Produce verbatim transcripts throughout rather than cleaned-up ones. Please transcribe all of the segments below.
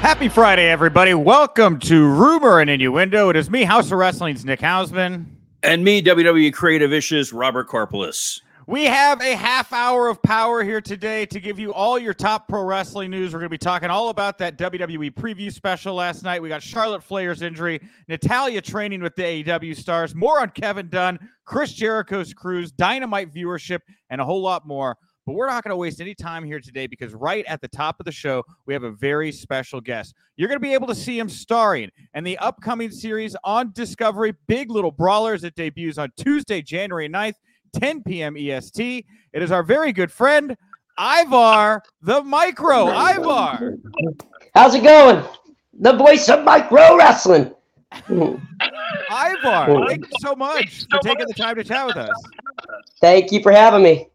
Happy Friday, everybody. Welcome to Rumor and Innuendo. It is me, House of Wrestling's Nick Hausman. And me, W W E Creative Issues, Robert Karpolis. We have a half hour of power here today to give you all your top pro wrestling news. We're going to be talking all about that W W E preview special last night. We got Charlotte Flair's injury, Natalia training with the A E W stars, more on Kevin Dunn, Chris Jericho's cruise, Dynamite viewership, and a whole lot more. But we're not going to waste any time here today because right at the top of the show, we have a very special guest. You're going to be able to see him starring in the upcoming series on Discovery, Big Little Brawlers. It debuts on Tuesday, January ninth, ten p.m. E S T. It is our very good friend, Ivar the Micro. Ivar. How's it going? The voice of Micro Wrestling. Ivar, thank you so much for taking the time to chat with us. Thank you for having me.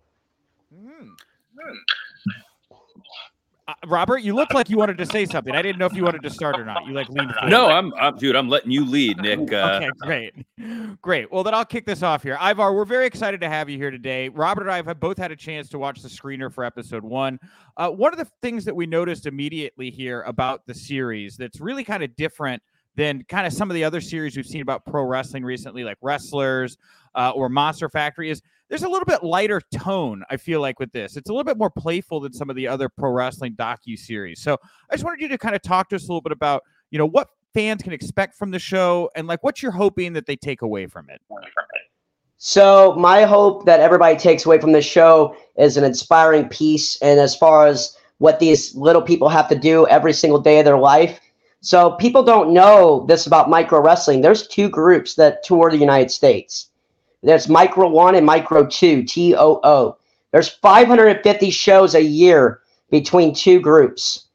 Uh, Robert, you looked like you wanted to say something. I didn't know if you wanted to start or not. You like leaned forward. No, I'm, I'm dude, I'm letting you lead, Nick. Uh, okay, great. Great. Well, then I'll kick this off here. Ivar, we're very excited to have you here today. Robert and I have both had a chance to watch the screener for episode one. Uh, one of the things that we noticed immediately here about the series that's really kind of different than kind of some of the other series we've seen about pro wrestling recently, like Wrestlers uh, or Monster Factory, is there's a little bit lighter tone, I feel like, with this. It's a little bit more playful than some of the other pro wrestling docu-series. So I just wanted you to kind of talk to us a little bit about, you know, what fans can expect from the show and, like, what you're hoping that they take away from it. So my hope that everybody takes away from this show is an inspiring piece, and as far as what these little people have to do every single day of their life. So people don't know this about micro wrestling. There's two groups that tour the United States. There's Micro one and Micro two, T O O. There's five hundred fifty shows a year between two groups.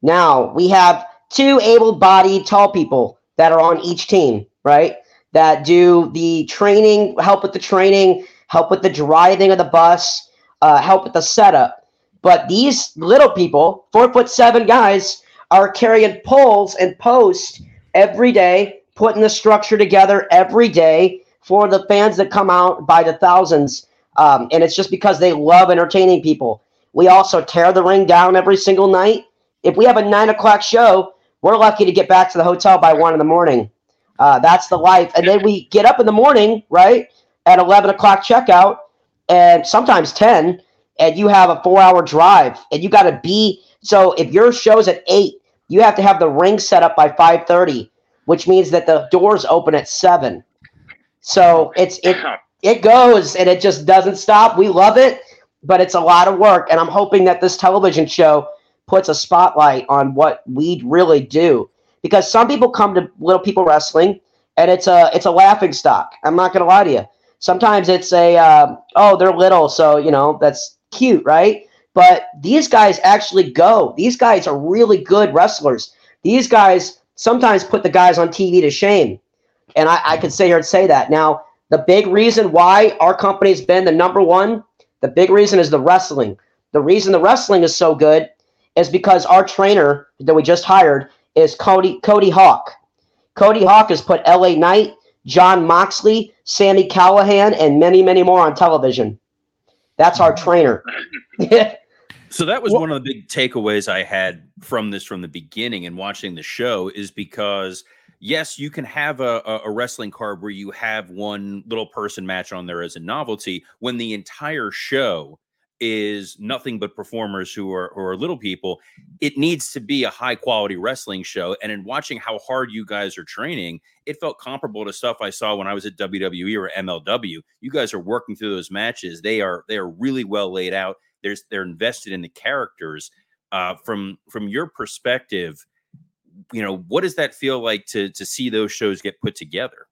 Now, we have two able-bodied tall people that are on each team, right, that do the training, help with the training, help with the driving of the bus, uh, help with the setup. But these little people, four foot seven guys, are carrying poles and posts every day, putting the structure together every day, for the fans that come out by the thousands, um, and it's just because they love entertaining people. We also tear the ring down every single night. If we have a nine o'clock show, we're lucky to get back to the hotel by one in the morning. Uh, that's the life. And then we get up in the morning, right, at eleven o'clock checkout, and sometimes ten, and you have a four-hour drive, and you got to be – so if your show's at eight, you have to have the ring set up by five thirty, which means that the doors open at seven. So it's it it goes, and it just doesn't stop. We love it, but it's a lot of work, and I'm hoping that this television show puts a spotlight on what we really do, because some people come to Little People Wrestling, and it's a it's a laughing stock. I'm not going to lie to you. Sometimes it's a, um, oh, they're little, so, you know, that's cute, right? But these guys actually go. These guys are really good wrestlers. These guys sometimes put the guys on T V to shame. And I, I could sit here and say that. Now, the big reason why our company's been the number one, the big reason is the wrestling. The reason the wrestling is so good is because our trainer that we just hired is Cody Cody Hawk. Cody Hawk has put L A Knight, John Moxley, Sammy Callahan, and many, many more on television. That's our trainer. So that was well, one of the big takeaways I had from this from the beginning and watching the show is because – yes, you can have a, a wrestling card where you have one little person match on there as a novelty when the entire show is nothing but performers who are, who are little people. It needs to be a high quality wrestling show. And in watching how hard you guys are training, it felt comparable to stuff I saw when I was at W W E or M L W. You guys are working through those matches. They are, they are really well laid out. There's, they're invested in the characters. Uh, from, from your perspective, you know, what does that feel like to, to see those shows get put together?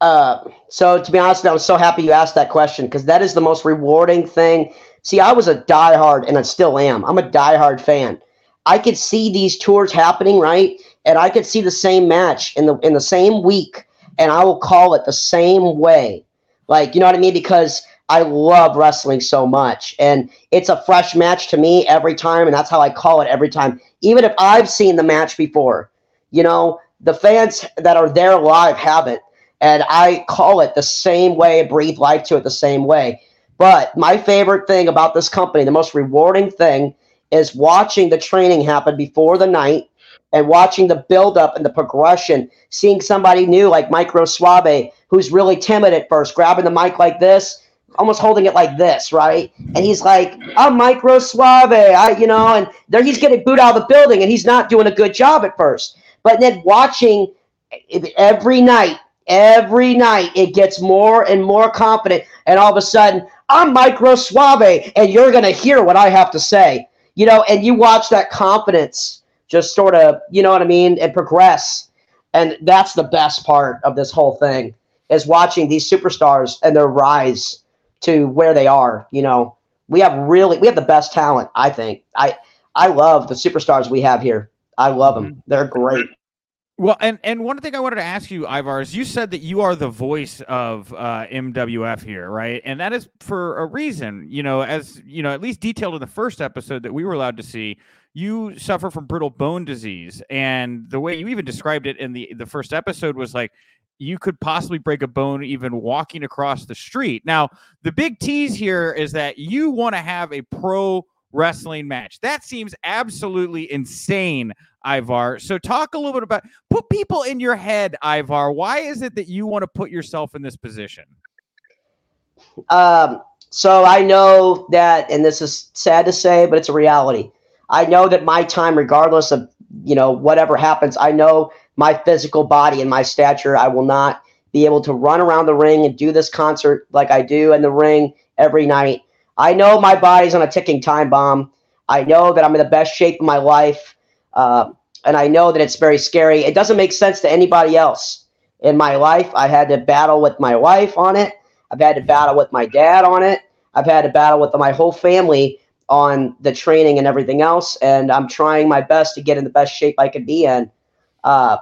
Uh, so to be honest, I was so happy you asked that question, because that is the most rewarding thing. See, I was a diehard, and I still am. I'm a diehard fan. I could see these tours happening, right? And I could see the same match in the in the same week, and I will call it the same way. Like, you know what I mean? Because I love wrestling so much, and it's a fresh match to me every time, and that's how I call it every time. Even if I've seen the match before, you know, the fans that are there live haven't. And I call it the same way and breathe life to it the same way. But my favorite thing about this company, the most rewarding thing, is watching the training happen before the night and watching the buildup and the progression, seeing somebody new like Micro Suave, who's really timid at first, grabbing the mic like this, almost holding it like this, right? And he's like, I'm Micro Suave, I, you know, and there he's getting booed out of the building, and he's not doing a good job at first. But then watching every night, Every night it gets more and more confident, and all of a sudden, I'm Micro Suave, and you're going to hear what I have to say. You know, and you watch that confidence just sort of, you know what I mean, and progress. And that's the best part of this whole thing, is watching these superstars and their rise to where they are. You know, we have really, we have the best talent, I think. I, I love the superstars we have here. I love them. They're great. Well, and, and one thing I wanted to ask you, Ivar, is you said that you are the voice of uh, M W F here, right? And that is for a reason, you know, as, you know, at least detailed in the first episode that we were allowed to see, you suffer from brittle bone disease. And the way you even described it in the, the first episode was like, you could possibly break a bone even walking across the street. Now, the big tease here is that you want to have a pro wrestling match. That seems absolutely insane, Ivar. So talk a little bit about, put people in your head, Ivar. Why is it that you want to put yourself in this position? Um, so I know that, and this is sad to say, but it's a reality. I know that my time, regardless of, you know, whatever happens, I know my physical body and my stature, I will not be able to run around the ring and do this concert like I do in the ring every night. I know my body's on a ticking time bomb. I know that I'm in the best shape of my life. Uh, and I know that it's very scary. It doesn't make sense to anybody else in my life. I've had to battle with my wife on it. I've had to battle with my dad on it. I've had to battle with my whole family on the training and everything else. And I'm trying my best to get in the best shape I could be in. Uh,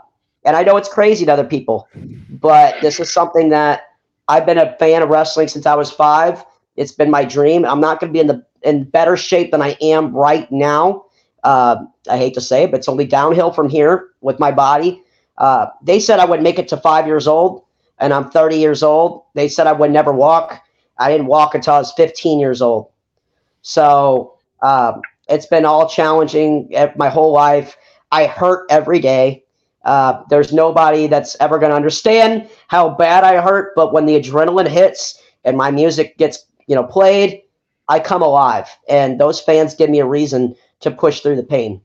and I know it's crazy to other people, but this is something that I've been a fan of wrestling since I was five. It's been my dream. I'm not going to be in the in better shape than I am right now. Uh, I hate to say it, but it's only downhill from here with my body. Uh, they said I would make it to five years old, and I'm thirty years old. They said I would never walk. I didn't walk until I was fifteen years old. So um, it's been all challenging my whole life. I hurt every day. Uh, there's nobody that's ever going to understand how bad I hurt, but when the adrenaline hits and my music gets you know, played, I come alive, and those fans give me a reason to push through the pain.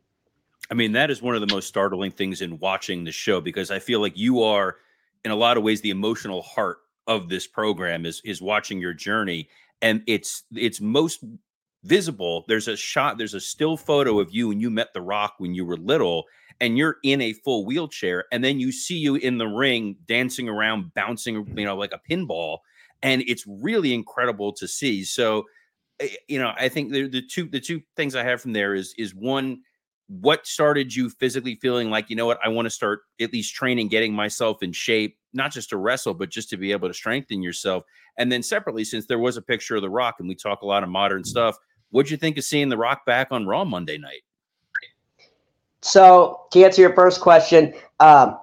I mean, that is one of the most startling things in watching the show, because I feel like you are, in a lot of ways, the emotional heart of this program is is watching your journey, and it's it's most visible. There's a shot, there's a still photo of you when you met The Rock when you were little, and you're in a full wheelchair, and then you see you in the ring dancing around, bouncing, you know, like a pinball. And it's really incredible to see. So, you know, I think the, the two the two things I have from there is, is one, what started you physically feeling like, you know what, I want to start at least training, getting myself in shape, not just to wrestle, but just to be able to strengthen yourself. And then separately, since there was a picture of The Rock and we talk a lot of modern stuff, what'd you think of seeing The Rock back on Raw Monday night? So to answer your first question, um,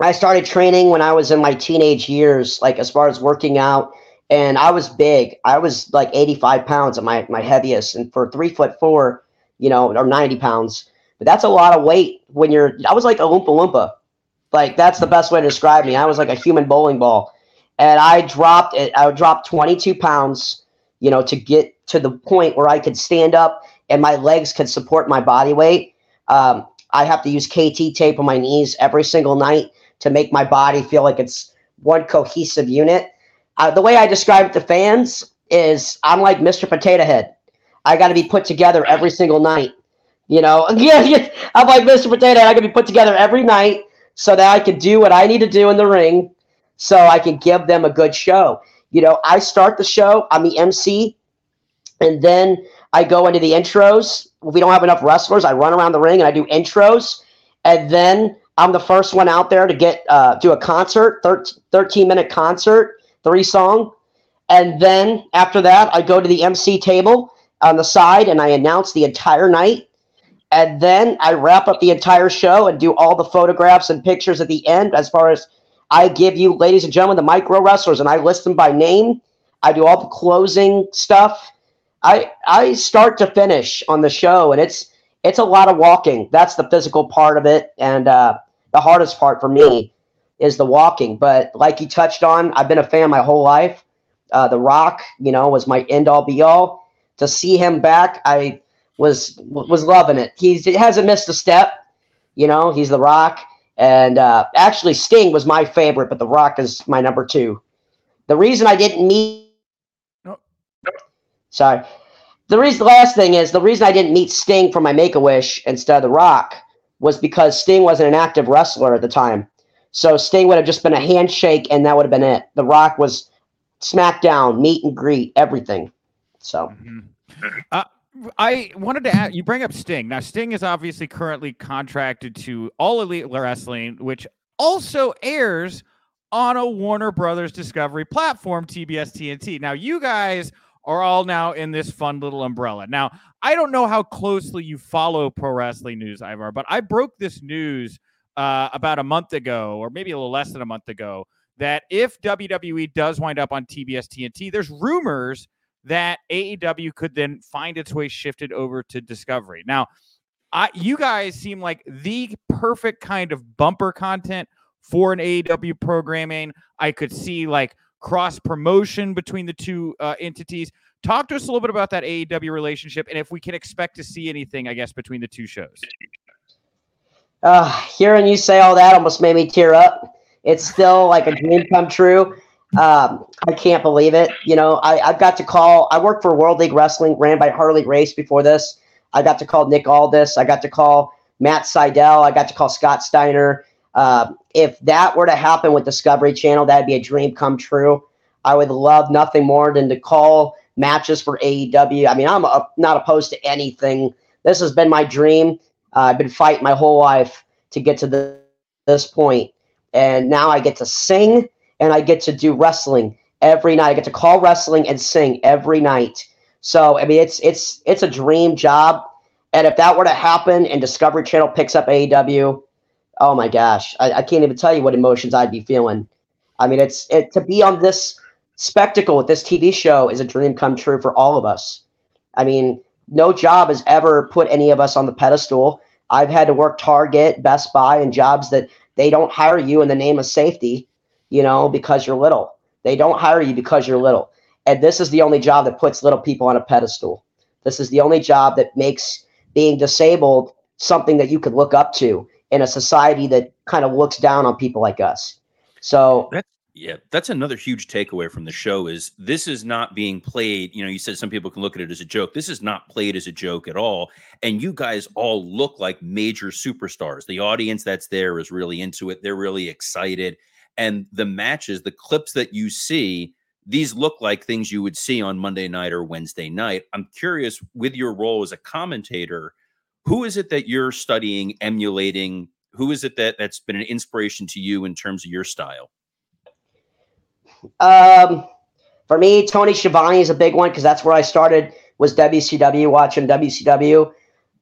I started training when I was in my teenage years, like as far as working out, and I was big. I was like eighty-five pounds at my, my heaviest, and for three foot four, you know, or ninety pounds. But that's a lot of weight when you're – I was like a Oompa Loompa. Like, that's the best way to describe me. I was like a human bowling ball. And I dropped – I dropped twenty-two pounds, you know, to get to the point where I could stand up and my legs could support my body weight. Um, I have to use K T tape on my knees every single night to make my body feel like it's one cohesive unit. Uh, the way I describe it to fans is I'm like Mister Potato Head. I got to be put together every single night. You know, I'm like Mister Potato Head. I got to be put together every night so that I can do what I need to do in the ring so I can give them a good show. You know, I start the show. I'm the M C. And then I go into the intros. If we don't have enough wrestlers, I run around the ring and I do intros. And then I'm the first one out there to get uh, do a concert, thirteen-minute concert. Three song. And then after that, I go to the M C table on the side and I announce the entire night. And then I wrap up the entire show and do all the photographs and pictures at the end. As far as I give you, ladies and gentlemen, the micro wrestlers, and I list them by name. I do all the closing stuff. I I start to finish on the show, and it's it's a lot of walking. That's the physical part of it, and uh, the hardest part for me is the walking. But like you touched on, I've been a fan my whole life. Uh, The Rock, you know, was my end-all be-all. To see him back, I was was loving it. He's, he hasn't missed a step. You know, he's The Rock. And uh, actually, Sting was my favorite, but The Rock is my number two. The reason I didn't meet... Nope. Sorry. The reason, the last thing is, the reason I didn't meet Sting for my Make-A-Wish instead of The Rock was because Sting wasn't an active wrestler at the time. So Sting would have just been a handshake, and that would have been it. The Rock was SmackDown, meet and greet, everything. So mm-hmm. uh, I wanted to ask, you bring up Sting. Now, Sting is obviously currently contracted to All Elite Wrestling, which also airs on a Warner Brothers Discovery platform, T B S T N T. Now, you guys are all now in this fun little umbrella. Now, I don't know how closely you follow pro wrestling news, Ivar, but I broke this news Uh, about a month ago, or maybe a little less than a month ago, that if W W E does wind up on T B S T N T, there's rumors that A E W could then find its way shifted over to Discovery. Now, I, you guys seem like the perfect kind of bumper content for an A E W programming. I could see like cross-promotion between the two uh, entities. Talk to us a little bit about that A E W relationship and if we can expect to see anything, I guess, between the two shows. Uh, hearing you say all that almost made me tear up. It's still like a dream come true. Um, I can't believe it. You know, I, I've got to call. I worked for World League Wrestling, ran by Harley Race before this. I got to call Nick Aldis. I got to call Matt Seidel. I got to call Scott Steiner. Uh, if that were to happen with Discovery Channel, that'd be a dream come true. I would love nothing more than to call matches for A E W. I mean, I'm a, not opposed to anything. This has been my dream. Uh, I've been fighting my whole life to get to the, this point. And now I get to sing and I get to do wrestling every night. I get to call wrestling and sing every night. So, I mean, it's it's it's a dream job. And if that were to happen and Discovery Channel picks up A E W, oh, my gosh. I, I can't even tell you what emotions I'd be feeling. I mean, it's it, to be on this spectacle with this T V show is a dream come true for all of us. I mean, no job has ever put any of us on the pedestal. I've had to work Target, Best Buy, and jobs that they don't hire you in the name of safety, you know, because you're little. They don't hire you because you're little. And this is the only job that puts little people on a pedestal. This is the only job that makes being disabled something that you could look up to in a society that kind of looks down on people like us. So that's, yeah, that's another huge takeaway from the show is this is not being played. You know, you said some people can look at it as a joke. This is not played as a joke at all. And you guys all look like major superstars. The audience that's there is really into it. They're really excited. And the matches, the clips that you see, these look like things you would see on Monday night or Wednesday night. I'm curious, with your role as a commentator, who is it that you're studying, emulating? Who is it that that's been an inspiration to you in terms of your style? Um, for me, Tony Schiavone is a big one because that's where I started, was W C W, watching W C W.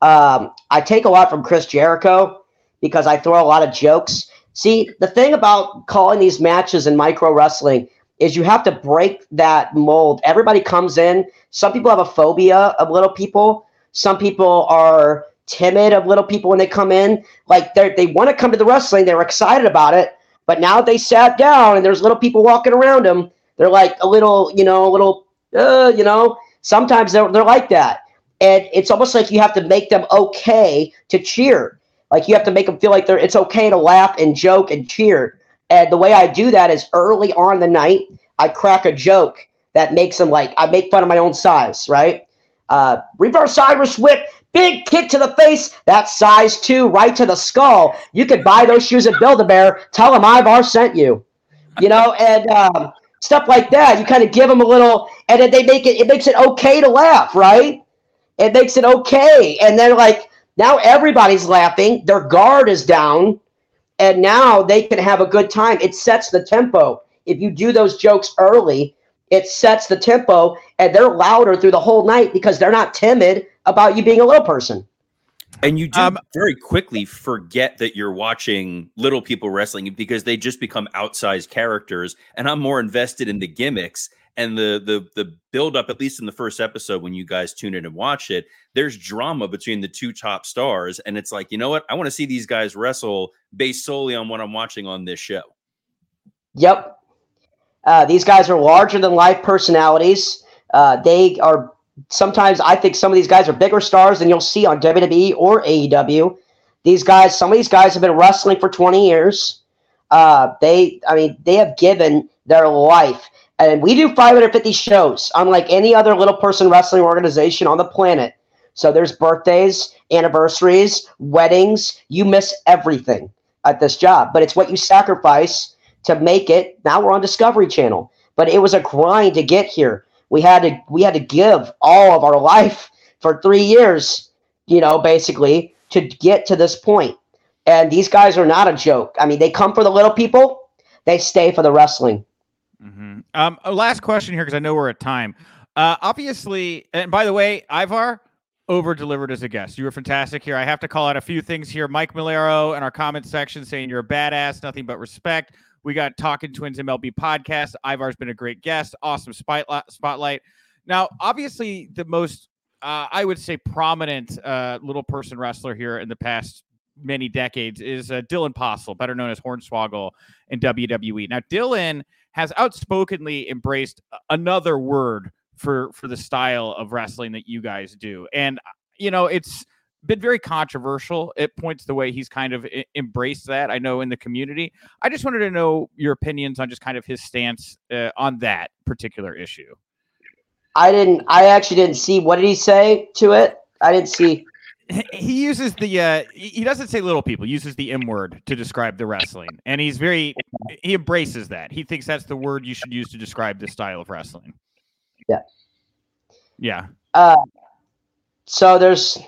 Um, I take a lot from Chris Jericho because I throw a lot of jokes. See, the thing about calling these matches in micro wrestling is you have to break that mold. Everybody comes in. Some people have a phobia of little people. Some people are timid of little people when they come in. Like they they want to come to the wrestling. They're excited about it. But now they sat down and there's little people walking around them. They're like a little, you know, a little, uh, you know, sometimes they're, they're like that. And it's almost like you have to make them okay to cheer. Like you have to make them feel like they're, it's okay to laugh and joke and cheer. And the way I do that is early on in the night, I crack a joke that makes them like, I make fun of my own size, right? Uh, reverse Irish whip, big kick to the face. That's size two, right to the skull. You could buy those shoes at Build-A-Bear. Tell them Ivar sent you, you know, and, um, stuff like that. You kind of give them a little, and then they make it, it makes it okay to laugh, right? It makes it okay. And then like, now everybody's laughing. Their guard is down. And now they can have a good time. It sets the tempo. If you do those jokes early, it sets the tempo, and they're louder through the whole night because they're not timid about you being a little person. And you do um, very quickly forget that you're watching little people wrestling because they just become outsized characters. And I'm more invested in the gimmicks and the the the build-up, at least in the first episode when you guys tune in and watch it. There's drama between the two top stars. And it's like, you know what? I want to see these guys wrestle based solely on what I'm watching on this show. Yep. Uh, these guys are larger-than-life personalities. Uh, they are sometimes – I think some of these guys are bigger stars than you'll see on W W E or A E W. These guys – some of these guys have been wrestling for twenty years. Uh, they – I mean, they have given their life. And we do five hundred fifty shows, unlike any other little person wrestling organization on the planet. So there's birthdays, anniversaries, weddings. You miss everything at this job. But it's what you sacrifice – to make it. Now we're on Discovery Channel, but it was a grind to get here. We had to we had to give all of our life for three years, you know, basically to get to this point. And these guys are not a joke. I mean, they come for the little people, they stay for the wrestling. Mm-hmm. Um, last question here because I know we're at time. Uh, obviously, and by the way, Ivar over-delivered as a guest. You were fantastic here. I have to call out a few things here. Mike Malero in our comment section saying you're a badass, nothing but respect. We got Talking Twins M L B podcast. Ivar's been a great guest. Awesome spotlight. Now, obviously, the most, uh, I would say, prominent uh, little person wrestler here in the past many decades is uh, Dylan Postle, better known as Hornswoggle in W W E. Now, Dylan has outspokenly embraced another word for, for the style of wrestling that you guys do. And, you know, it's been very controversial at points the way he's kind of embraced that, I know, in the community. I just wanted to know your opinions on just kind of his stance uh, on that particular issue. I didn't, I actually didn't see, what did he say to it? I didn't see. He uses the, uh, he doesn't say little people, he uses the M word to describe the wrestling. And he's very, he embraces that. He thinks that's the word you should use to describe this style of wrestling. Yeah. Yeah. Uh, so there's,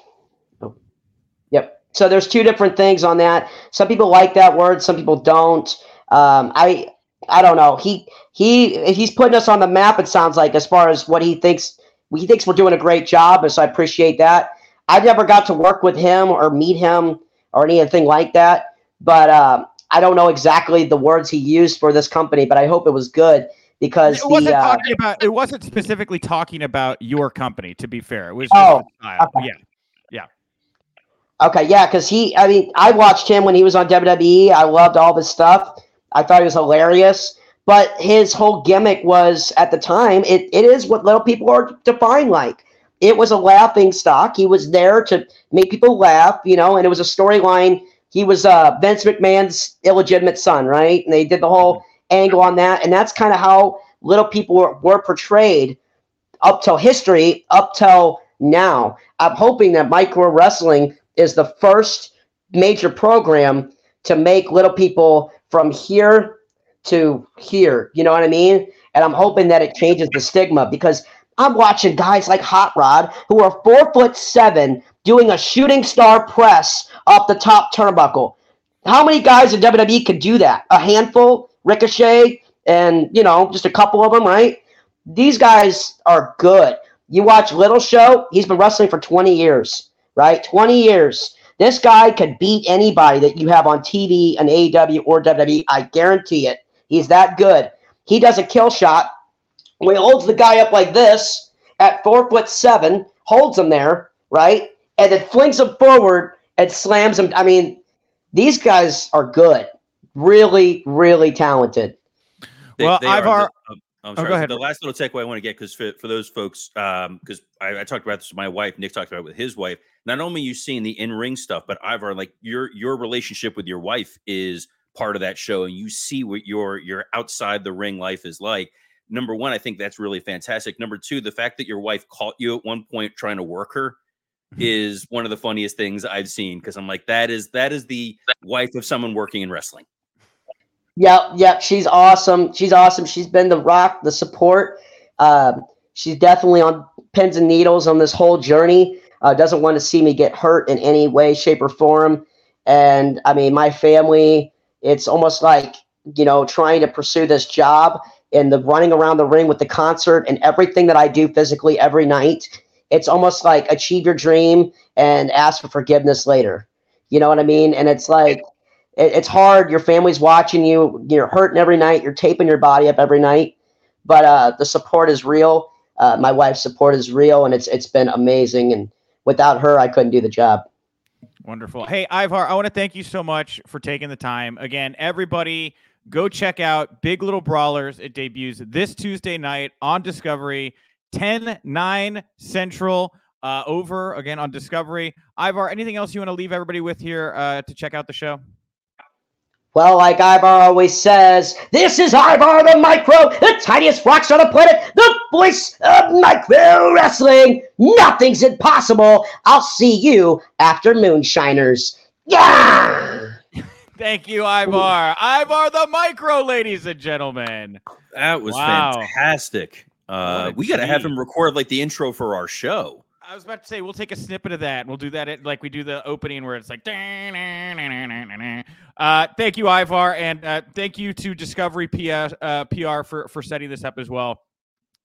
Yep. So there's two different things on that. Some people like that word. Some people don't. Um, I I don't know. He he he's putting us on the map, it sounds like, as far as what he thinks. He thinks we're doing a great job, and so I appreciate that. I never got to work with him or meet him or anything like that. But um, I don't know exactly the words he used for this company, but I hope it was good. Because it wasn't the, uh, talking about, it wasn't specifically talking about your company, to be fair. It was just oh, uh, okay. yeah. Okay, yeah, because he, I mean, I watched him when he was on W W E. I loved all this stuff. I thought he was hilarious. But his whole gimmick was, at the time, it, it is what little people are defined like. It was a laughing stock. He was there to make people laugh, you know, and it was a storyline. He was uh, Vince McMahon's illegitimate son, right? And they did the whole angle on that. And that's kind of how little people were, were portrayed up till history, up till now. I'm hoping that Micro Wrestling is the first major program to make little people from here to here. You know what I mean? And I'm hoping that it changes the stigma, because I'm watching guys like Hot Rod, who are four foot seven, doing a shooting star press off the top turnbuckle. How many guys in W W E could do that? A handful, Ricochet, and, you know, just a couple of them, right? These guys are good. You watch Little Show, he's been wrestling for twenty years. Right? twenty years. This guy could beat anybody that you have on T V, an A E W or W W E. I guarantee it. He's that good. He does a kill shot. He holds the guy up like this at four foot seven, holds him there, right? and then flings him forward and slams him. I mean, these guys are good. Really, really talented. They, well, they Ivar, the, um, I'm sorry. Oh, go ahead. The last little takeaway I want to get, because for, for those folks, because um, I, I talked about this with my wife, Nick talked about it with his wife. Not only are you seeing the in-ring stuff, but Ivar, like your your relationship with your wife is part of that show, and you see what your your outside the ring life is like. Number one, I think that's really fantastic. Number two, the fact that your wife caught you at one point trying to work her is one of the funniest things I've seen, because I'm like, that is that is the wife of someone working in wrestling. Yeah, yeah, she's awesome. She's awesome. She's been the rock, the support. Um, she's definitely on pins and needles on this whole journey. Uh, doesn't want to see me get hurt in any way, shape, or form. And, I mean, my family, it's almost like, you know, trying to pursue this job and the running around the ring with the concert and everything that I do physically every night. It's almost like achieve your dream and ask for forgiveness later. You know what I mean? And it's like, it, it's hard. Your family's watching you. You're hurting every night. You're taping your body up every night. But uh, the support is real. Uh, my wife's support is real, and it's it's been amazing. And without her, I couldn't do the job. Wonderful. Hey, Ivar, I want to thank you so much for taking the time. Again, everybody, go check out Big Little Brawlers. It debuts this Tuesday night on Discovery, ten, nine Central, uh, over, again, on Discovery. Ivar, anything else you want to leave everybody with here uh, to check out the show? Well, like Ivar always says, this is Ivar the Micro, the tiniest rockstar on the planet, the voice of micro wrestling. Nothing's impossible. I'll see you after Moonshiners. Yeah! Thank you, Ivar. Ivar the Micro, ladies and gentlemen. That was wow. fantastic. Uh, we got to have him record like the intro for our show. I was about to say, we'll take a snippet of that. We'll do that at, like we do the opening where it's like. Uh, thank you, Ivar. And uh, thank you to Discovery P R, uh, P R for, for setting this up as well.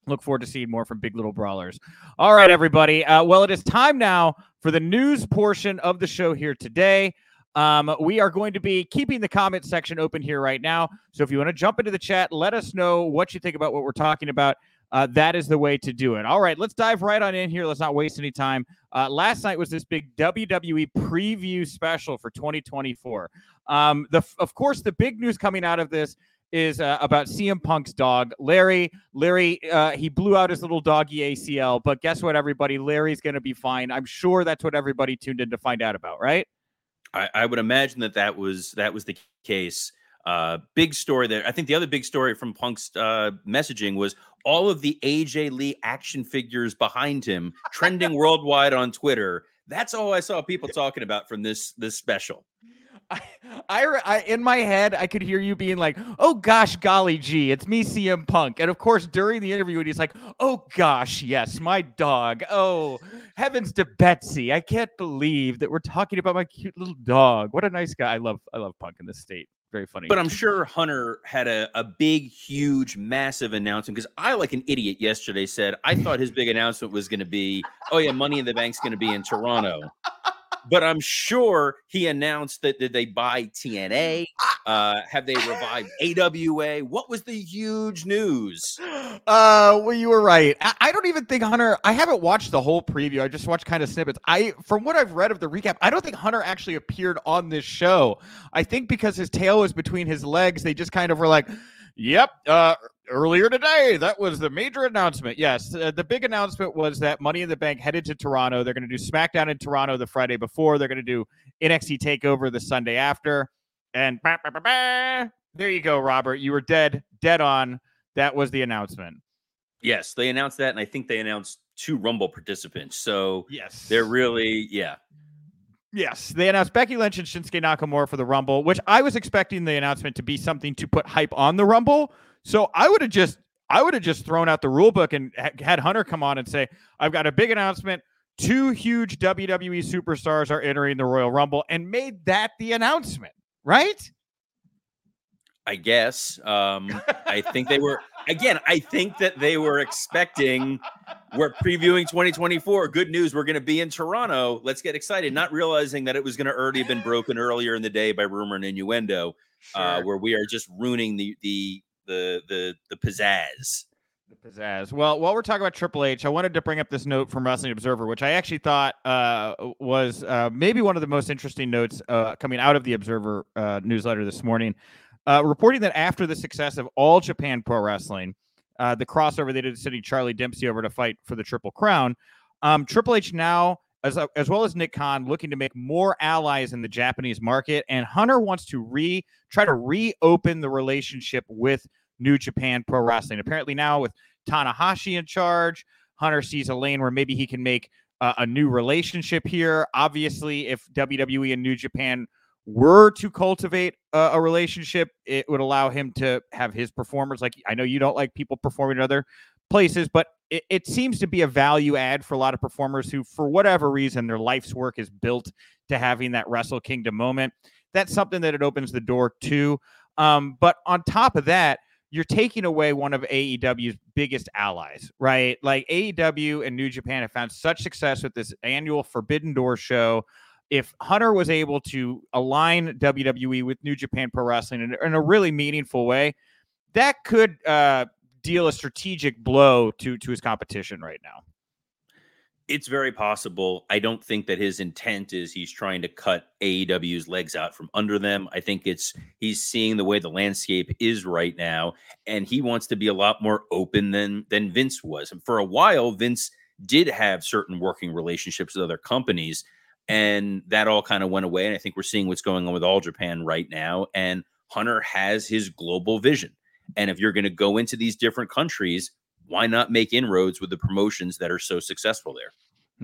Look forward to seeing more from Big Little Brawlers. All right, everybody. Uh, well, it is time now for the news portion of the show here today. Um, we are going to be keeping the comment section open here right now. So if you want to jump into the chat, let us know what you think about what we're talking about. Uh, that is the way to do it. All right, let's dive right on in here. Let's not waste any time. Uh, last night was this big W W E preview special for twenty twenty-four. Um, the, of course, the big news coming out of this is uh, about C M Punk's dog, Larry. Larry, uh, he blew out his little doggy A C L, but guess what, everybody? Larry's going to be fine. I'm sure that's what everybody tuned in to find out about, right? I, I would imagine that that was that was the case. Uh, big story there. I think the other big story from Punk's uh, messaging was all of the A J Lee action figures behind him trending worldwide on Twitter. That's all I saw people talking about from this this special. I, I, I in my head, I could hear you being like, "Oh gosh, golly gee, it's me, C M Punk." And of course, during the interview, he's like, "Oh gosh, yes, my dog. Oh, heavens to Betsy! I can't believe that we're talking about my cute little dog. What a nice guy. I love, I love Punk in this state. Very funny." But I'm sure Hunter had a, a big, huge, massive announcement, because I, like an idiot yesterday, said I thought his big announcement was going to be, "Oh yeah, Money in the Bank's going to be in Toronto." But I'm sure he announced that, did they buy T N A? Uh, have they revived A W A? What was the huge news? Uh, well, you were right. I, I don't even think Hunter, I haven't watched the whole preview. I just watched kind of snippets. I, from what I've read of the recap, I don't think Hunter actually appeared on this show. I think because his tail was between his legs, they just kind of were like, yep, uh, earlier today, that was the major announcement. Yes, uh, the big announcement was that Money in the Bank headed to Toronto. They're going to do SmackDown in Toronto the Friday before. They're going to do N X T TakeOver the Sunday after. And bah, bah, bah, bah, there you go, Robert. You were dead, dead on. That was the announcement. Yes, they announced that, and I think they announced two Rumble participants. So yes, they're really, yeah. Yes, they announced Becky Lynch and Shinsuke Nakamura for the Rumble, which I was expecting the announcement to be something to put hype on the Rumble. So I would have just, I would have just thrown out the rule book and ha- had Hunter come on and say, "I've got a big announcement. Two huge W W E superstars are entering the Royal Rumble," and made that the announcement, right? I guess. Um, I think they were. Again, I think that they were expecting, we're previewing twenty twenty-four. Good news, we're going to be in Toronto. Let's get excited. Not realizing that it was going to already have been broken earlier in the day by rumor and innuendo, sure. uh, where we are just ruining the the. The the the pizzazz. Pizzazz. Well, while we're talking about Triple H, I wanted to bring up this note from Wrestling Observer, which I actually thought uh, was uh, maybe one of the most interesting notes uh, coming out of the Observer uh, newsletter this morning, uh, reporting that after the success of All Japan Pro Wrestling, uh, the crossover they did sending Charlie Dempsey over to fight for the Triple Crown, um, Triple H now, as, as well as Nick Khan, looking to make more allies in the Japanese market, and Hunter wants to re try to reopen the relationship with New Japan Pro Wrestling. Apparently now with Tanahashi in charge, Hunter sees a lane where maybe he can make uh, a new relationship here. Obviously, if W W E and New Japan were to cultivate uh, a relationship, it would allow him to have his performers. Like, I know you don't like people performing in other places, but it, it seems to be a value add for a lot of performers who, for whatever reason, their life's work is built to having that Wrestle Kingdom moment. That's something that it opens the door to. Um, but on top of that, you're taking away one of A E W's biggest allies, right? Like, A E W and New Japan have found such success with this annual Forbidden Door show. If Hunter was able to align W W E with New Japan Pro Wrestling in, in a really meaningful way, that could uh, deal a strategic blow to, to his competition right now. It's very possible. I don't think that his intent is he's trying to cut A E W's legs out from under them. I think it's he's seeing the way the landscape is right now, and he wants to be a lot more open than than Vince was. And for a while, Vince did have certain working relationships with other companies, and that all kind of went away. And I think we're seeing what's going on with All Japan right now. And Hunter has his global vision. And if you're going to go into these different countries, why not make inroads with the promotions that are so successful there?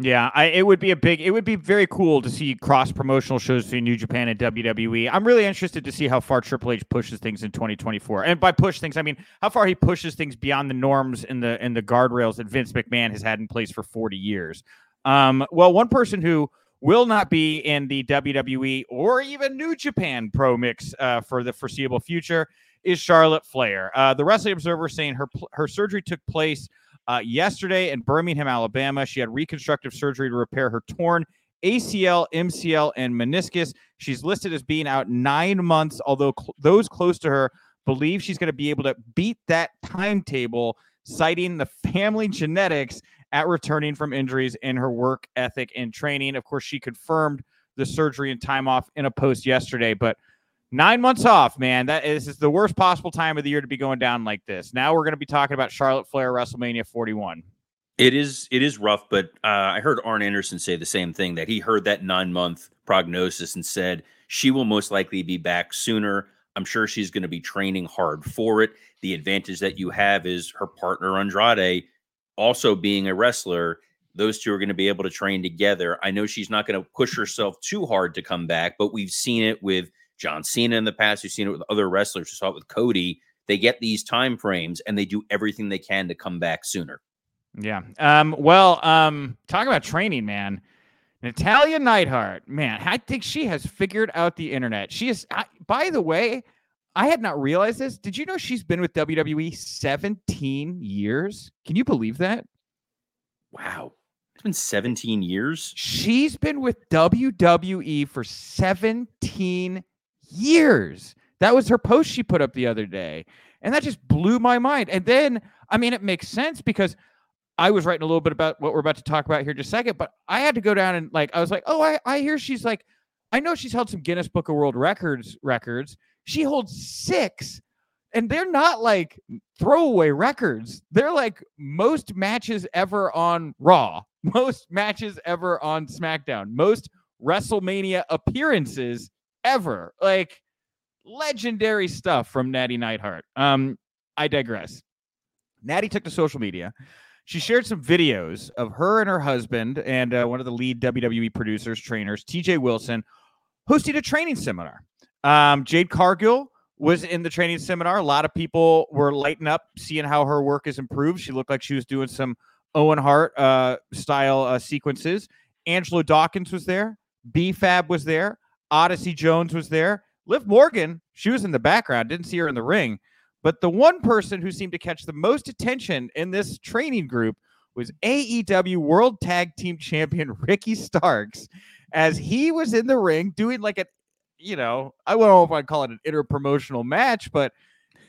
Yeah, I, it would be a big, it would be very cool to see cross-promotional shows between New Japan and W W E. I'm really interested to see how far Triple H pushes things in twenty twenty-four. And by push things, I mean how far he pushes things beyond the norms and the and the guardrails that Vince McMahon has had in place for forty years. Um, well, one person who will not be in the W W E or even New Japan Pro mix uh, for the foreseeable future is Charlotte Flair. Uh, the Wrestling Observer saying her her surgery took place uh, yesterday in Birmingham, Alabama. She had reconstructive surgery to repair her torn A C L, M C L, and meniscus. She's listed as being out nine months, although cl- those close to her believe she's going to be able to beat that timetable, citing the family genetics at returning from injuries and her work ethic and training. Of course, she confirmed the surgery and time off in a post yesterday, but Nine months off, man. That is, is the worst possible time of the year to be going down like this. Now we're going to be talking about Charlotte Flair, WrestleMania forty-one. It is it is rough, but uh, I heard Arn Anderson say the same thing, that he heard that nine-month prognosis and said she will most likely be back sooner. I'm sure she's going to be training hard for it. The advantage that you have is her partner, Andrade, also being a wrestler. Those two are going to be able to train together. I know she's not going to push herself too hard to come back, but we've seen it with John Cena in the past. We've seen it with other wrestlers. We saw it with Cody. They get these time frames, and they do everything they can to come back sooner. Yeah. Um, well, um, talk about training, man. Natalia Neidhart, man, I think she has figured out the internet. She is, I, by the way, I had not realized this. Did you know she's been with W W E seventeen years? Can you believe that? Wow. It's been seventeen years? She's been with W W E for seventeen years. Years. That was her post she put up the other day, and that just blew my mind. And then, I mean, it makes sense because I was writing a little bit about what we're about to talk about here in just a second, but I had to go down and, like, I was like, oh, I, I hear she's like, I know she's held some Guinness Book of World Records records. She holds six, and they're not like throwaway records. They're like most matches ever on Raw, most matches ever on SmackDown, most WrestleMania appearances ever. Like, legendary stuff from Natty Neidhart. Um, I digress. Natty took to social media. She shared some videos of her and her husband and uh, one of the lead W W E producers, trainers, T J Wilson, hosting a training seminar. Um, Jade Cargill was in the training seminar. A lot of people were lighting up, seeing how her work has improved. She looked like she was doing some Owen Hart uh, style uh, sequences. Angelo Dawkins was there. B-Fab was there. Odyssey Jones was there. Liv Morgan, she was in the background, didn't see her in the ring. But the one person who seemed to catch the most attention in this training group was A E W World Tag Team Champion Ricky Starks, as he was in the ring doing like a, you know, I don't know if I'd call it an interpromotional match, but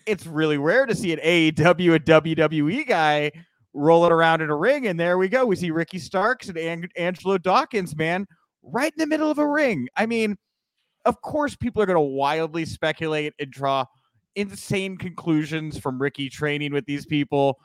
it's really rare to see an A E W, a W W E guy roll it around in a ring. And there we go. We see Ricky Starks and Ang- Angelo Dawkins, man, right in the middle of a ring. I mean, of course, people are going to wildly speculate and draw insane conclusions from Ricky training with these people.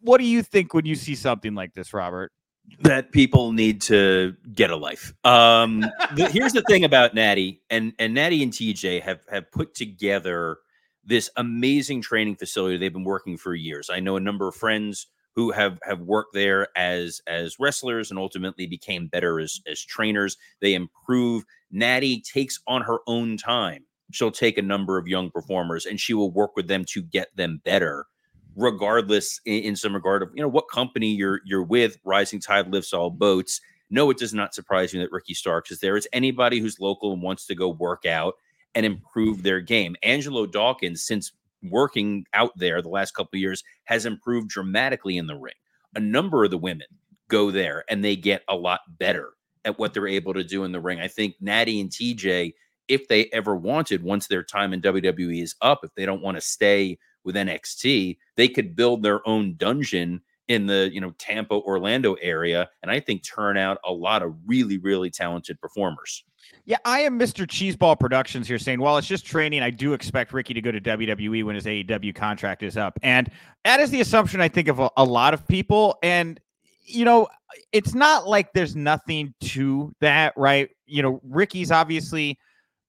What do you think when you see something like this, Robert? That people need to get a life. Um, the, here's the thing about Natty, and, and Natty and T J have, have put together this amazing training facility. They've been working for years. I know a number of friends who have, have worked there as, as wrestlers and ultimately became better as, as trainers. They improve. Natty takes on her own time. She'll take a number of young performers and she will work with them to get them better, regardless in, in some regard of, you know, what company you're you're with. Rising tide lifts all boats. No, it does not surprise me that Ricky Starks is there. It's anybody who's local and wants to go work out and improve their game. Angelo Dawkins, since working out there the last couple of years, has improved dramatically in the ring. A number of the women go there and they get a lot better at what they're able to do in the ring. I think Natty and T J, if they ever wanted, once their time in W W E is up, if they don't want to stay with N X T, they could build their own dungeon in the, you know, Tampa, Orlando area, and I think turn out a lot of really, really talented performers. Yeah, I am Mister Cheeseball Productions here saying, while it's just training, I do expect Ricky to go to W W E when his A E W contract is up. And that is the assumption, I think, of a, a lot of people. And, you know, it's not like there's nothing to that, right? You know, Ricky's obviously,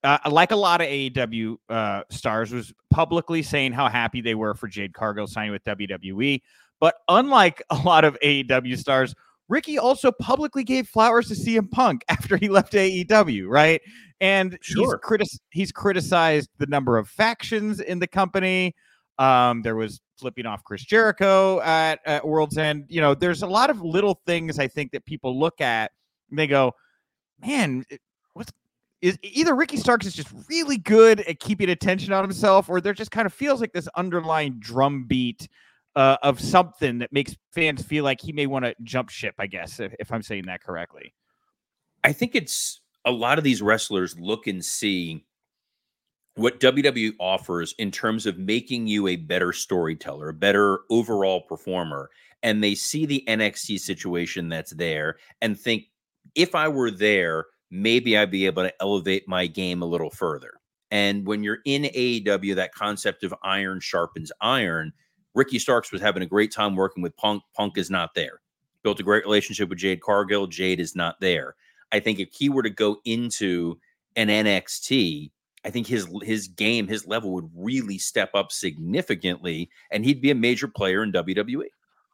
uh, like a lot of A E W uh, stars, was publicly saying how happy they were for Jade Cargill signing with W W E. But unlike a lot of A E W stars, Ricky also publicly gave flowers to C M Punk after he left A E W, right? And sure. he's, criti- he's criticized the number of factions in the company. Um, there was flipping off Chris Jericho at, at World's End. You know, there's a lot of little things, I think, that people look at and they go, man, what's is either Ricky Starks is just really good at keeping attention on himself, or there just kind of feels like this underlying drumbeat Uh, of something that makes fans feel like he may want to jump ship, I guess, if, if I'm saying that correctly. I think it's a lot of these wrestlers look and see what W W E offers in terms of making you a better storyteller, a better overall performer. And they see the N X T situation that's there and think, if I were there, maybe I'd be able to elevate my game a little further. And when you're in A E W, that concept of iron sharpens iron. Ricky Starks was having a great time working with Punk. Punk is not there. Built a great relationship with Jade Cargill. Jade is not there. I think if he were to go into an N X T, I think his his game, his level would really step up significantly, and he'd be a major player in W W E.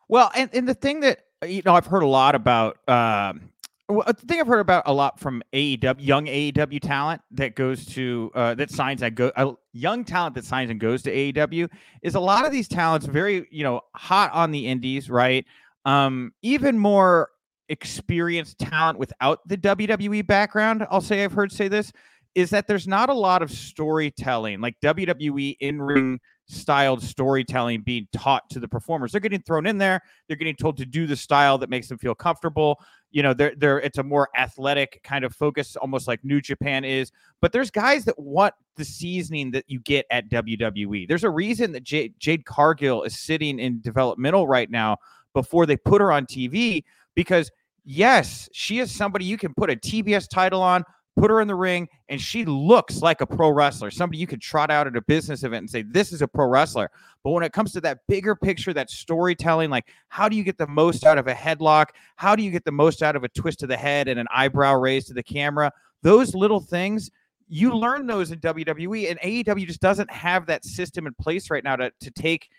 Well, and, and the thing that, you know, I've heard a lot about, um, the thing I've heard about a lot from A E W, young A E W talent that goes to uh, that signs that go uh, young talent that signs and goes to A E W is a lot of these talents very, you know, hot on the indies, right? Um, even more experienced talent without the W W E background, I'll say I've heard say this, is that there's not a lot of storytelling, like W W E in-ring styled storytelling being taught to the performers. They're getting thrown in there. They're getting told to do the style that makes them feel comfortable. You know, they're, they're, it's a more athletic kind of focus, almost like New Japan is. But there's guys that want the seasoning that you get at W W E. There's a reason that Jade, Jade Cargill is sitting in developmental right now before they put her on T V, because, yes, she is somebody you can put a T B S title on, put her in the ring, and she looks like a pro wrestler, somebody you could trot out at a business event and say, this is a pro wrestler. But when it comes to that bigger picture, that storytelling, like how do you get the most out of a headlock? How do you get the most out of a twist to the head and an eyebrow raise to the camera? Those little things, you learn those in W W E, and A E W just doesn't have that system in place right now to, to take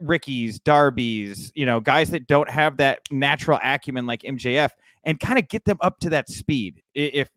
Ricky's, Darby's, you know, guys that don't have that natural acumen like M J F and kind of get them up to that speed. If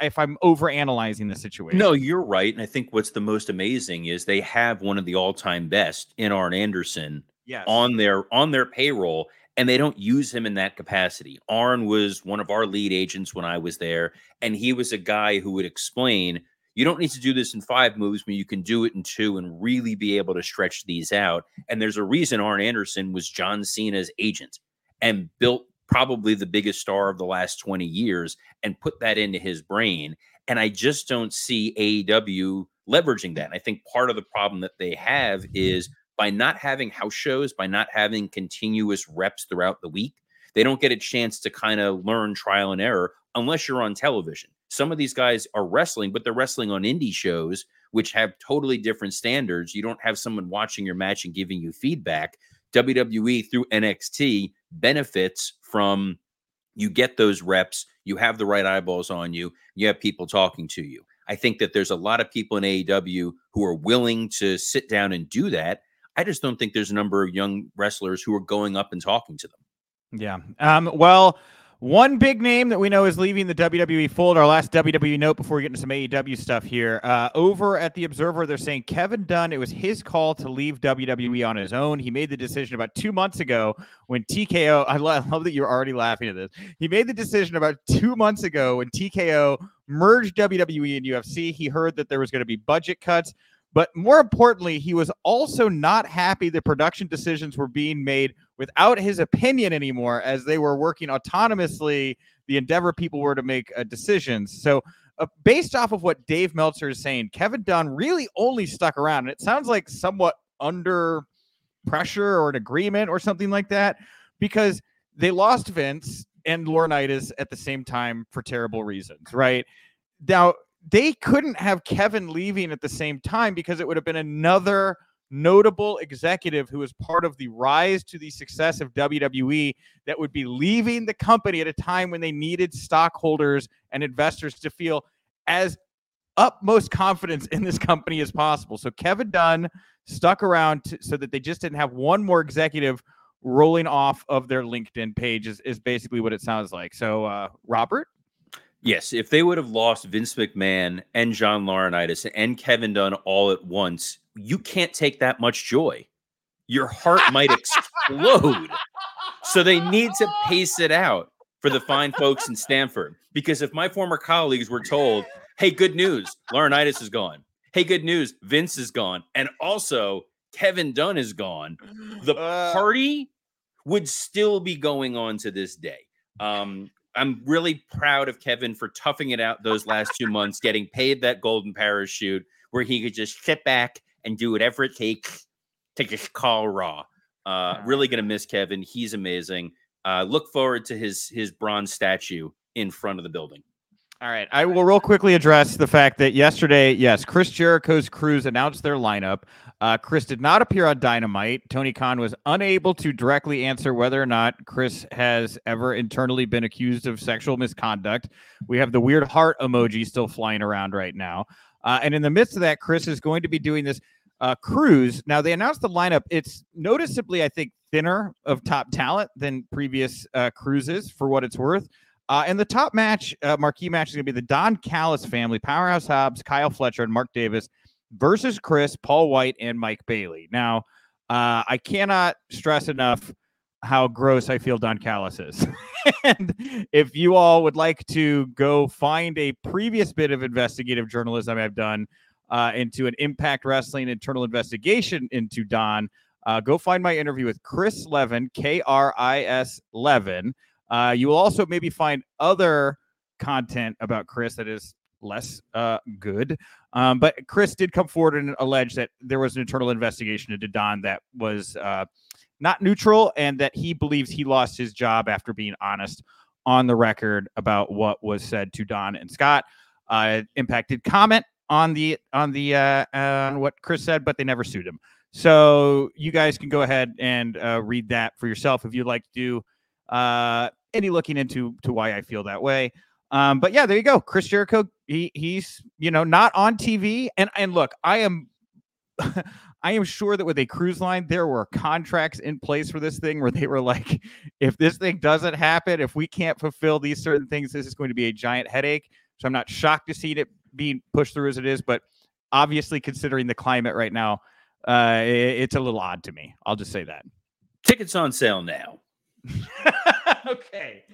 if I'm overanalyzing the situation. No, you're right. And I think what's the most amazing is they have one of the all-time best in Arn Anderson yes. on their on their payroll, and they don't use him in that capacity. Arn was one of our lead agents when I was there, and he was a guy who would explain, you don't need to do this in five moves, but you can do it in two and really be able to stretch these out. And there's a reason Arn Anderson was John Cena's agent and built probably the biggest star of the last twenty years and put that into his brain. And I just don't see A E W leveraging that. And I think part of the problem that they have is by not having house shows, by not having continuous reps throughout the week, they don't get a chance to kind of learn trial and error unless you're on television. Some of these guys are wrestling, but they're wrestling on indie shows, which have totally different standards. You don't have someone watching your match and giving you feedback. W W E through N X T benefits from you get those reps, you have the right eyeballs on you, you have people talking to you. I think that there's a lot of people in A E W who are willing to sit down and do that. I just don't think there's a number of young wrestlers who are going up and talking to them. Yeah. Um, well, one big name that we know is leaving the W W E fold. Our last W W E note before we get into some A E W stuff here. Uh, over at The Observer, they're saying Kevin Dunn, it was his call to leave W W E on his own. He made the decision about two months ago when T K O... I, lo- I love that you're already laughing at this. He made the decision about two months ago when T K O merged W W E and U F C. He heard that there was going to be budget cuts. But more importantly, he was also not happy that production decisions were being made without his opinion anymore, as they were working autonomously, the Endeavor people were to make uh, decisions. So uh, based off of what Dave Meltzer is saying, Kevin Dunn really only stuck around. And it sounds like somewhat under pressure or an agreement or something like that, because they lost Vince and Laurinaitis at the same time for terrible reasons, right? Now, they couldn't have Kevin leaving at the same time because it would have been another notable executive who was part of the rise to the success of W W E that would be leaving the company at a time when they needed stockholders and investors to feel as utmost confidence in this company as possible. So Kevin Dunn stuck around to, so that they just didn't have one more executive rolling off of their LinkedIn page is, is basically what it sounds like. So, uh, Robert? Yes, if they would have lost Vince McMahon and John Laurinaitis and Kevin Dunn all at once, you can't take that much joy. Your heart might explode. So they need to pace it out for the fine folks in Stanford. Because if my former colleagues were told, hey, good news, Laurinaitis is gone. Hey, good news, Vince is gone. And also, Kevin Dunn is gone. The party would still be going on to this day. Um... I'm really proud of Kevin for toughing it out those last two months, getting paid that golden parachute where he could just sit back and do whatever it takes to just call Raw. Uh, really going to miss Kevin. He's amazing. Uh, look forward to his his bronze statue in front of the building. All right. I will real quickly address the fact that yesterday, yes, Chris Jericho's crews announced their lineup. Uh, Chris did not appear on Dynamite. Tony Khan was unable to directly answer whether or not Chris has ever internally been accused of sexual misconduct. We have the weird heart emoji still flying around right now. Uh, and in the midst of that, Chris is going to be doing this uh, cruise. Now, they announced the lineup. It's noticeably, I think, thinner of top talent than previous uh, cruises, for what it's worth. Uh, and the top match, uh, marquee match, is going to be the Don Callis family, Powerhouse Hobbs, Kyle Fletcher, and Mark Davis versus Chris, Paul White, and Mike Bailey. Now, uh, I cannot stress enough how gross I feel Don Callis is. And if you all would like to go find a previous bit of investigative journalism I've done uh, into an Impact Wrestling internal investigation into Don, uh, go find my interview with Chris Levin, K R I S Levin. Uh, you will also maybe find other content about Chris that is less uh, good. Um, but Chris did come forward and allege that there was an internal investigation into Don that was uh, not neutral, and that he believes he lost his job after being honest on the record about what was said to Don and Scott. Uh, Impact did comment on the on the uh, on what Chris said, but they never sued him. So you guys can go ahead and uh, read that for yourself if you'd like to do uh any looking into to why I feel that way. Um but yeah, there you go. Chris Jericho, he he's you know not on T V, and and look, I am I am sure that with a cruise line there were contracts in place for this thing where they were like, if this thing doesn't happen, if we can't fulfill these certain things, this is going to be a giant headache. So I'm not shocked to see it being pushed through as it is, but obviously considering the climate right now, uh it, it's a little odd to me. I'll just say that. Tickets on sale now. Okay.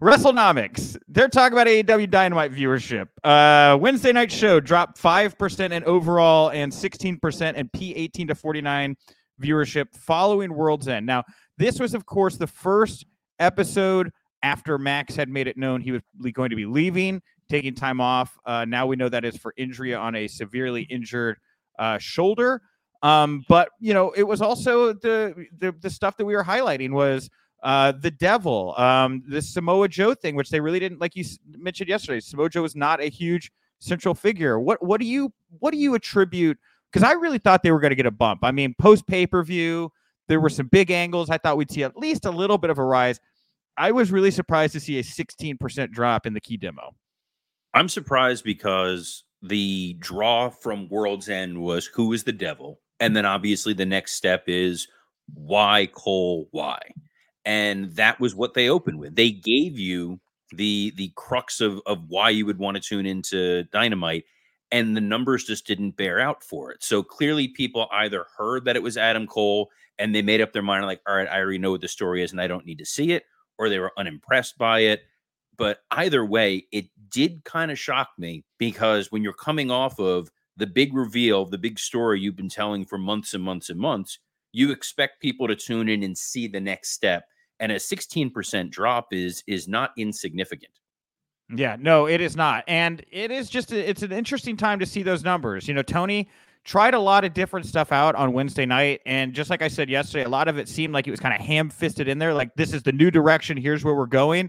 WrestleNomics. They're talking about A E W Dynamite viewership. Uh, Wednesday night show dropped five percent in overall and sixteen percent in P eighteen to forty-nine viewership following World's End. Now, this was, of course, the first episode after Max had made it known he was going to be leaving. taking time off. Uh, now we know that is for injury on a severely injured uh, shoulder. Um, but, you know, it was also the, the, the stuff that we were highlighting was uh, the devil, um, the Samoa Joe thing, which they really didn't, like you mentioned yesterday, Samoa Joe was not a huge central figure. What, what do you, what do you attribute? Cause I really thought they were going to get a bump. I mean, post pay-per-view, there were some big angles. I thought we'd see at least a little bit of a rise. I was really surprised to see a sixteen percent drop in the key demo. I'm surprised because the draw from World's End was who is the devil? And then obviously the next step is why Cole, why? And that was what they opened with. They gave you the the crux of, of why you would want to tune into Dynamite, and the numbers just didn't bear out for it. So clearly people either heard that it was Adam Cole and they made up their mind like, all right, I already know what the story is and I don't need to see it, or they were unimpressed by it. But either way, it did kind of shock me because when you're coming off of the big reveal, the big story you've been telling for months and months and months, you expect people to tune in and see the next step. And a sixteen percent drop is is not insignificant. Yeah, no, it is not. And it is just, a, it's an interesting time to see those numbers. You know, Tony tried a lot of different stuff out on Wednesday night. And just like I said yesterday, a lot of it seemed like it was kind of ham-fisted in there. Like, this is the new direction. Here's where we're going.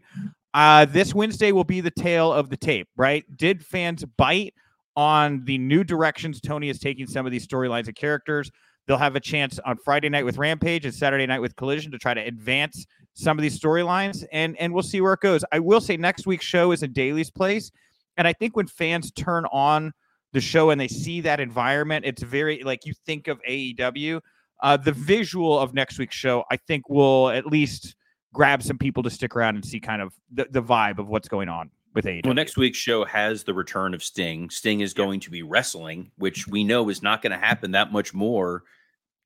Uh, this Wednesday will be the tail of the tape, right? Did fans bite on the new directions Tony is taking some of these storylines and characters? They'll have a chance on Friday night with Rampage and Saturday night with Collision to try to advance some of these storylines, and and we'll see where it goes. I will say next week's show is in Daily's place, and I think when fans turn on the show and they see that environment, it's very, like, you think of A E W. Uh, the visual of next week's show, I think, will at least grab some people to stick around and see kind of the, the vibe of what's going on with A E W. Well, next week's show has the return of Sting. Sting is going yeah. to be wrestling, which we know is not going to happen that much more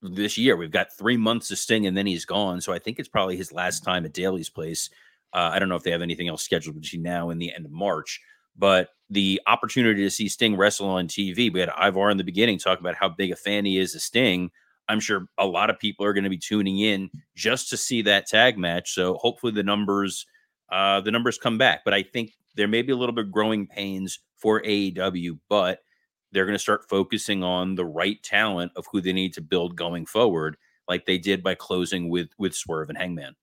this year. We've got three months of Sting, and then he's gone. So I think it's probably his last time at Daily's Place. Uh, I don't know if they have anything else scheduled between now and the end of March, but the opportunity to see Sting wrestle on T V, we had Ivar in the beginning talk about how big a fan he is of Sting. I'm sure a lot of people are going to be tuning in just to see that tag match. So hopefully the numbers, uh, the numbers come back. But I think there may be a little bit of growing pains for A E W, but they're going to start focusing on the right talent of who they need to build going forward, like they did by closing with with Swerve and Hangman.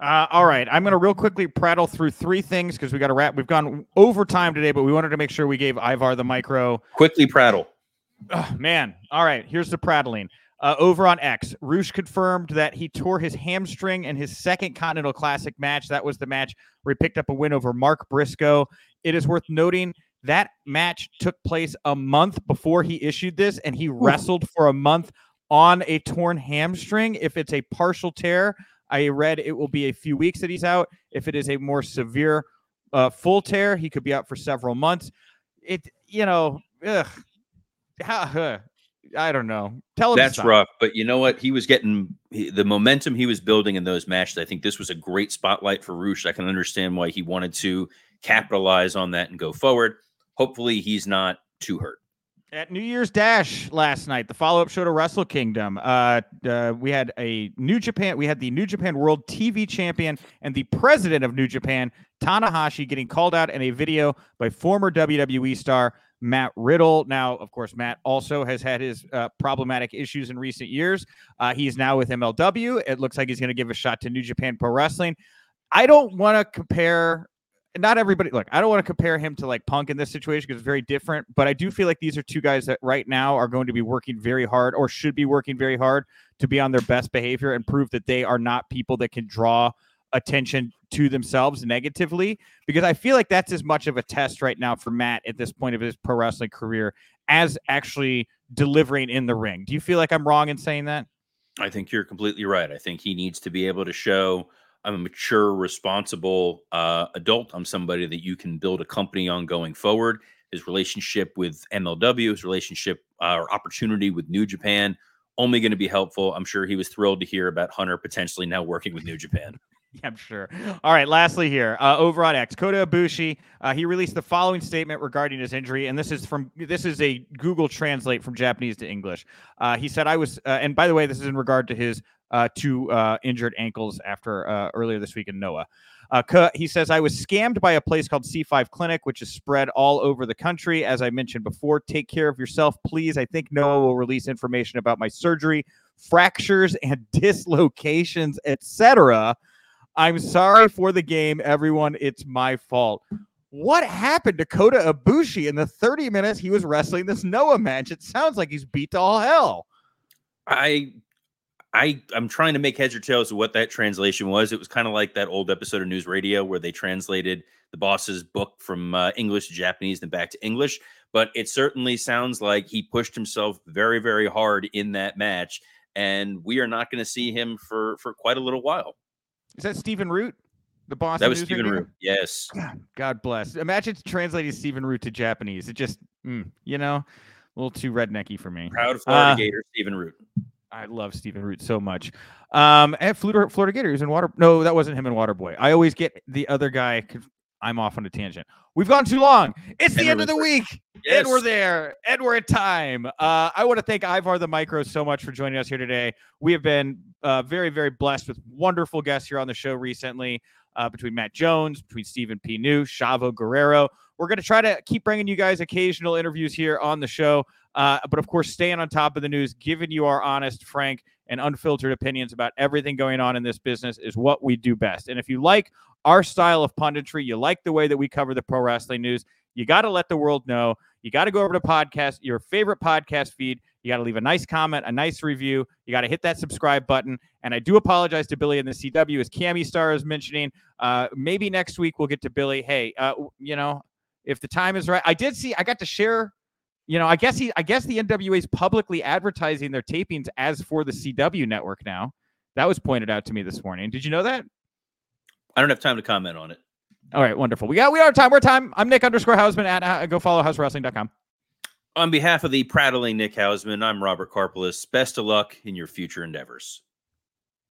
Uh, all right, I'm going to real quickly prattle through three things because we got to wrap. We've gone over time today, but we wanted to make sure we gave Ivar the micro. Quickly prattle. Oh, man. All right, here's the prattling. Uh, over on X, Roosh confirmed that he tore his hamstring in his second Continental Classic match. That was the match where he picked up a win over Mark Briscoe. It is worth noting that match took place a month before he issued this, and he wrestled for a month on a torn hamstring. If it's a partial tear, I read it will be a few weeks that he's out. If it is a more severe uh, full tear, he could be out for several months. It, you know, ugh. I don't know. Tell him that's rough, but you know what? He was getting he, the momentum he was building in those matches. I think this was a great spotlight for Roosh. I can understand why he wanted to capitalize on that and go forward. Hopefully he's not too hurt. At New Year's Dash last night, the follow-up show to Wrestle Kingdom, uh, uh, we had a New Japan. We had the New Japan World T V Champion and the president of New Japan, Tanahashi, getting called out in a video by former W W E star Matt Riddle. Now, of course, Matt also has had his uh, problematic issues in recent years. Uh, he's now with M L W. It looks like he's going to give a shot to New Japan Pro Wrestling. I don't want to compare, not everybody, look, I don't want to compare him to like Punk in this situation because it's very different, but I do feel like these are two guys that right now are going to be working very hard or should be working very hard to be on their best behavior and prove that they are not people that can draw attention to themselves negatively, because I feel like that's as much of a test right now for Matt at this point of his pro wrestling career as actually delivering in the ring. Do you feel like I'm wrong in saying that? I think you're completely right. I think he needs to be able to show I'm a mature, responsible uh, adult. I'm somebody that you can build a company on going forward. His relationship with M L W, his relationship uh, or opportunity with New Japan, only going to be helpful. I'm sure he was thrilled to hear about Hunter potentially now working with New Japan. Yeah, I'm sure. All right, lastly here, uh, over on X, Kota Ibushi, uh, he released the following statement regarding his injury, and this is from this is a Google Translate from Japanese to English. Uh, he said, "I was," uh, and by the way, this is in regard to his uh, two uh, injured ankles after uh, earlier this week in Noah. Uh, he says, "I was scammed by a place called C five Clinic, which is spread all over the country. As I mentioned before, take care of yourself, please. I think Noah will release information about my surgery, fractures, and dislocations, et cetera. I'm sorry for the game, everyone. It's my fault." What happened to Kota Ibushi in the thirty minutes he was wrestling this Noah match? It sounds like he's beat to all hell. I... I, I'm trying to make heads or tails of what that translation was. It was kind of like that old episode of News Radio where they translated the boss's book from uh, English to Japanese and back to English. But it certainly sounds like he pushed himself very, very hard in that match. And we are not going to see him for, for quite a little while. Is that Stephen Root? The boss? That was Stephen Root. Yes. God, God bless. Imagine translating Stephen Root to Japanese. It just, mm, you know, a little too rednecky for me. Proud Florida uh, Gator, Stephen Root. I love Stephen Root so much. Um, and Florida, Florida Gator, who's in Water. No, that wasn't him in Waterboy. I always get the other guy. I'm off on a tangent. We've gone too long. It's the and end of the week. Yes. And we're there. And we're at time. Uh, I want to thank Ivar the Micro so much for joining us here today. We have been uh, very, very blessed with wonderful guests here on the show recently. Uh, between Matt Jones, between Stephen P. New, Chavo Guerrero. We're going to try to keep bringing you guys occasional interviews here on the show. Uh, but, of course, staying on top of the news, giving you our honest, frank, and unfiltered opinions about everything going on in this business is what we do best. And if you like our style of punditry, you like the way that we cover the pro wrestling news, you got to let the world know. You got to go over to podcast, your favorite podcast feed. You got to leave a nice comment, a nice review. You got to hit that subscribe button. And I do apologize to Billy and the C W, as Cammy Star is mentioning. Uh, maybe next week we'll get to Billy. Hey, uh, you know, if the time is right. I did see, I got to share, you know, I guess he, I guess the N W A is publicly advertising their tapings as for the C W network now. That was pointed out to me this morning. Did you know that? I don't have time to comment on it. All right, wonderful. We got, we are time. We're time. I'm Nick underscore Hausman at uh, go follow house wrestling dot com. On behalf of the prattling Nick Hausman, I'm Robert Karpelis. Best of luck in your future endeavors.